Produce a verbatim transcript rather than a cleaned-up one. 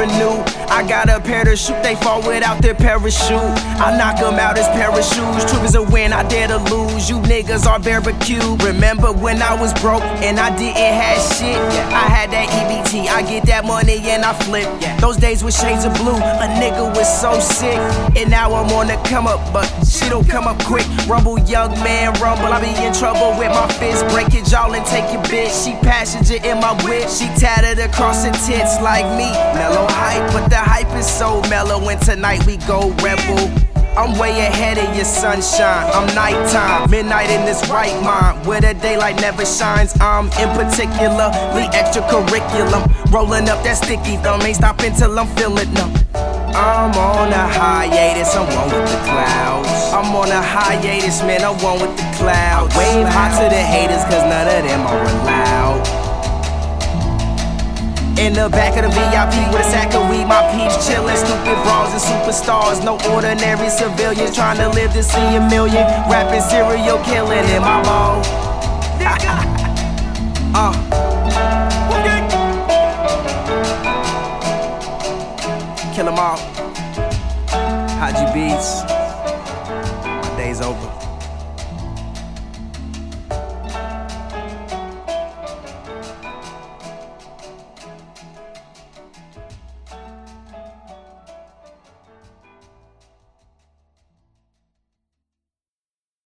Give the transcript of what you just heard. revenue. I got a pair to shoot, they fall without their parachute. I knock them out as parachutes. Truth is a win, I dare to lose. You niggas are barbecue. Remember when I was broke and I didn't have shit? I had that E B T, I get that money and I flip. Those days with shades of blue, a nigga was so sick. And now I'm on the come up, but shit don't come up quick. Rumble, young man, rumble. I be in trouble with my fist. Break it, y'all, and take your bitch. She passenger in my whip. She tatted across her tits like me. Mellow hype, but the hype is so mellow. And tonight we go rebel. I'm way ahead of your sunshine. I'm nighttime, midnight in this right mind, where the daylight never shines. I'm in particular, the extracurriculum. Rolling up that sticky thumb, ain't stopping till I'm feeling numb. I'm on a hiatus, I'm one with the clouds. I'm on a hiatus, man, I'm one with the clouds. Wave high to the haters, cause none of them are allowed. In the back of the V I P with a sack of weed, my peeps chillin', stupid brawls and superstars. No ordinary civilians trying to live to see a million. Rapping serial killin' in my mall. uh. Kill 'em all. Haji Beats. My day's over.